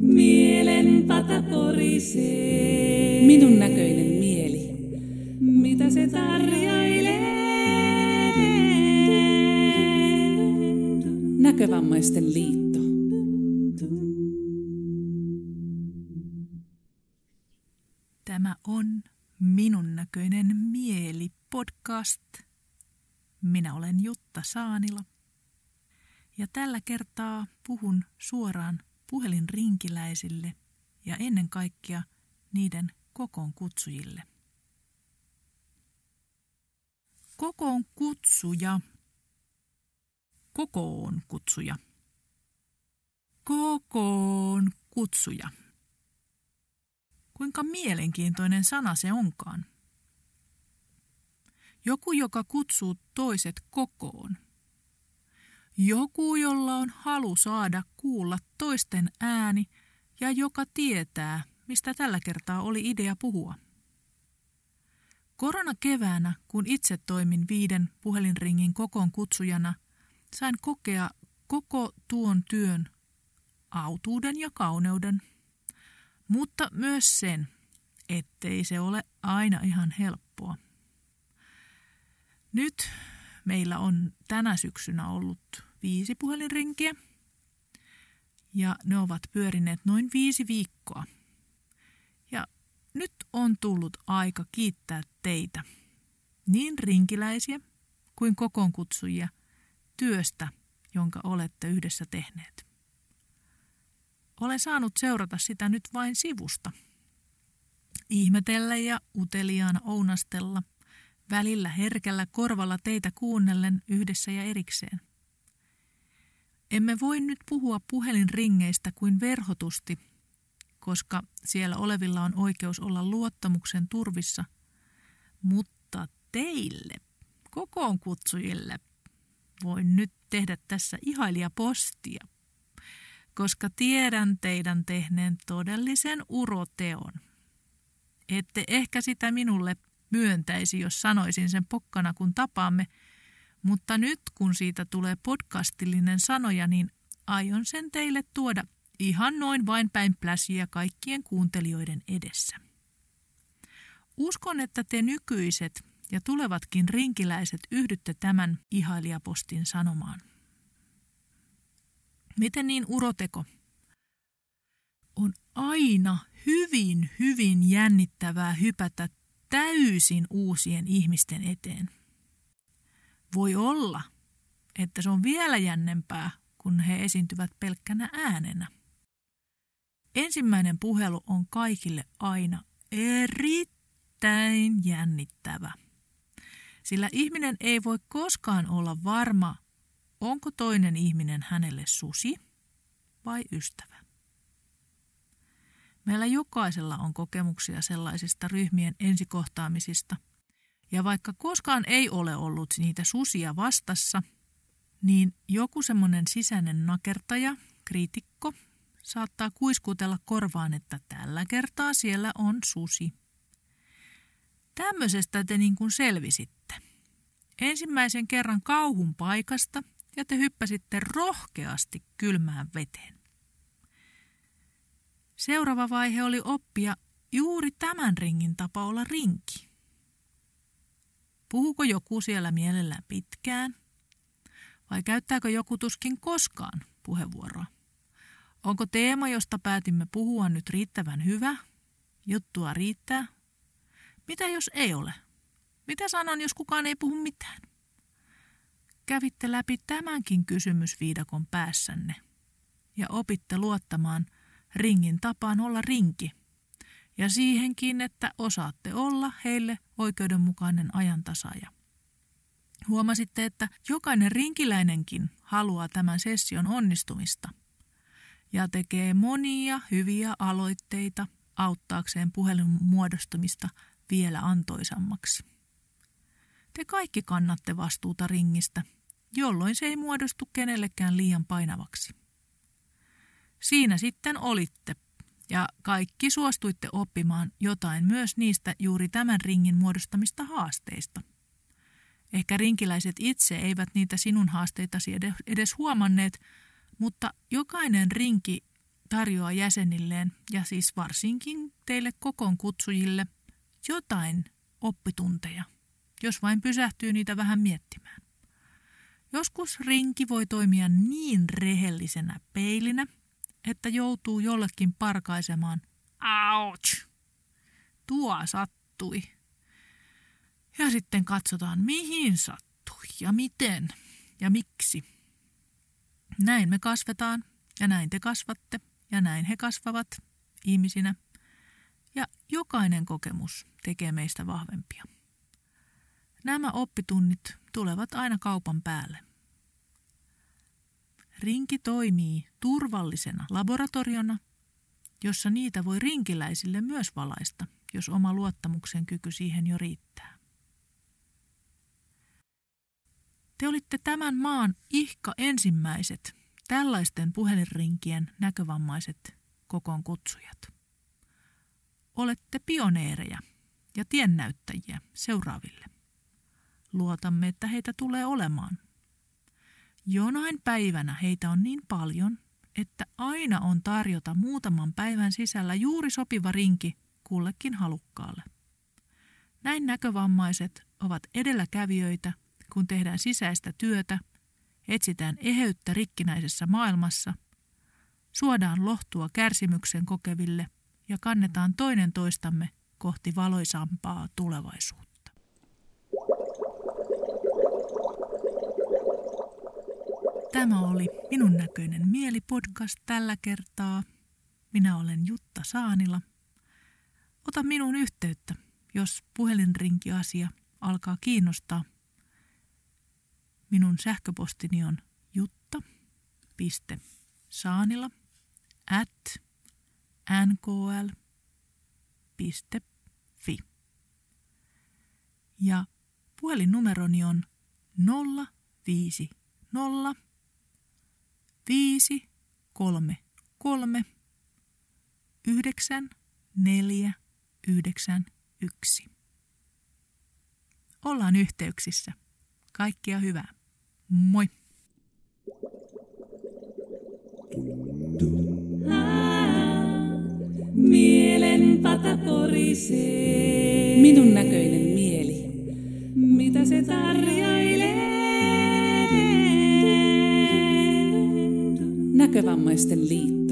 Mielen pata porisee. Minun näköinen mieli. Mitä se tarjoilee? Näkövammaisten liitto. Tämä on Minun näköinen mieli podcast. Minä olen Jutta Saanila. Ja tällä kertaa puhun suoraan puhelinrinkiläisille ja ennen kaikkea niiden kokoonkutsujille. Kokoonkutsuja. Kokoonkutsuja. Kokoonkutsuja. Kuinka mielenkiintoinen sana se onkaan. Joku, joka kutsuu toiset kokoon. Joku, jolla on halu saada kuulla toisten ääni ja joka tietää, mistä tällä kertaa oli idea puhua. Koronakeväänä, kun itse toimin 5 puhelinringin kokoonkutsujana, sain kokea koko tuon työn autuuden ja kauneuden, mutta myös sen, ettei se ole aina ihan helppoa. Nyt meillä on tänä syksynä ollut 5 puhelinrinkiä ja ne ovat pyörineet noin 5 viikkoa. Ja nyt on tullut aika kiittää teitä, niin rinkiläisiä kuin kokoonkutsujia, työstä, jonka olette yhdessä tehneet. Olen saanut seurata sitä nyt vain sivusta. Ihmetellä ja uteliaana ounastella, välillä herkällä korvalla teitä kuunnellen yhdessä ja erikseen. Emme voi nyt puhua puhelinringeistä kuin verhotusti, koska siellä olevilla on oikeus olla luottamuksen turvissa, mutta teille, kokoonkutsujille, voin nyt tehdä tässä ihailijapostia, koska tiedän teidän tehneen todellisen uroteon. Ette ehkä sitä minulle myöntäisi, jos sanoisin sen pokkana, kun tapaamme, mutta nyt kun siitä tulee podcastillinen sanoja, niin aion sen teille tuoda ihan noin vain päin pläsiä kaikkien kuuntelijoiden edessä. Uskon, että te nykyiset ja tulevatkin rinkiläiset yhdytte tämän ihailijapostin sanomaan. Miten niin uroteko? On aina hyvin jännittävää hypätä täysin uusien ihmisten eteen. Voi olla, että se on vielä jännempää, kun he esiintyvät pelkkänä äänenä. Ensimmäinen puhelu on kaikille aina erittäin jännittävä. Sillä ihminen ei voi koskaan olla varma, onko toinen ihminen hänelle susi vai ystävä. Meillä jokaisella on kokemuksia sellaisista ryhmien ensikohtaamisista, ja vaikka koskaan ei ole ollut niitä susia vastassa, niin joku semmoinen sisäinen nakertaja, kriitikko, saattaa kuiskutella korvaan, että tällä kertaa siellä on susi. Tämmöisestä te niin kuin selvisitte. Ensimmäisen kerran kauhun paikasta ja te hyppäsitte rohkeasti kylmään veteen. Seuraava vaihe oli oppia juuri tämän ringin tapa olla rinki. Puhuuko joku siellä mielellään pitkään? Vai käyttääkö joku tuskin koskaan puheenvuoroa? Onko teema, josta päätimme puhua, nyt riittävän hyvä? Juttua riittää? Mitä jos ei ole? Mitä sanon, jos kukaan ei puhu mitään? Kävitte läpi tämänkin kysymysviidakon päässänne ja opitte luottamaan ringin tapaan olla rinki ja siihenkin, että osaatte olla heille oikeudenmukainen ajantasaaja. Huomasitte, että jokainen rinkiläinenkin haluaa tämän session onnistumista ja tekee monia hyviä aloitteita auttaakseen puhelun muodostumista vielä antoisammaksi. Te kaikki kannatte vastuuta ringistä, jolloin se ei muodostu kenellekään liian painavaksi. Siinä sitten olitte, ja kaikki suostuitte oppimaan jotain myös niistä juuri tämän ringin muodostamista haasteista. Ehkä rinkiläiset itse eivät niitä sinun haasteitasi edes huomanneet, Mutta jokainen rinki tarjoaa jäsenilleen, ja siis varsinkin teille kokoonkutsujille, jotain oppitunteja, jos vain pysähtyy niitä vähän miettimään. Joskus rinki voi toimia niin rehellisenä peilinä, että joutuu jollekin parkaisemaan, ouch, tuo sattui. Ja sitten katsotaan, mihin sattui ja miten ja miksi. Näin me kasvetaan ja näin te kasvatte ja näin he kasvavat ihmisinä. Ja jokainen kokemus tekee meistä vahvempia. Nämä oppitunnit tulevat aina kaupan päälle. Rinki toimii turvallisena laboratoriona, jossa niitä voi rinkiläisille myös valaista, jos oma luottamuksen kyky siihen jo riittää. Te olitte tämän maan ihka ensimmäiset tällaisten puhelinrinkien näkövammaiset kokoonkutsujat. Olette pioneereja ja tiennäyttäjiä seuraaville. Luotamme, että heitä tulee olemaan. Jonain päivänä heitä on niin paljon, että aina on tarjota muutaman päivän sisällä juuri sopiva rinki kullekin halukkaalle. Näin näkövammaiset ovat edelläkävijöitä, kun tehdään sisäistä työtä, etsitään eheyttä rikkinäisessä maailmassa, suodaan lohtua kärsimyksen kokeville ja kannetaan toinen toistamme kohti valoisampaa tulevaisuutta. Tämä oli Minun näköinen mieli -podcast tällä kertaa. Minä olen Jutta Saanila. Ota minun yhteyttä, jos puhelinrinkiasia alkaa kiinnostaa. Minun sähköpostini on jutta.saanila@nkl.fi. Ja puhelinnumeroni on 050 533 9491. Ollaan yhteyksissä. Kaikkia hyvää. Moi! Mielen pata korisee. Minun näköinen mieli. Mitä se tarjailee? Näkövammaisten liitto.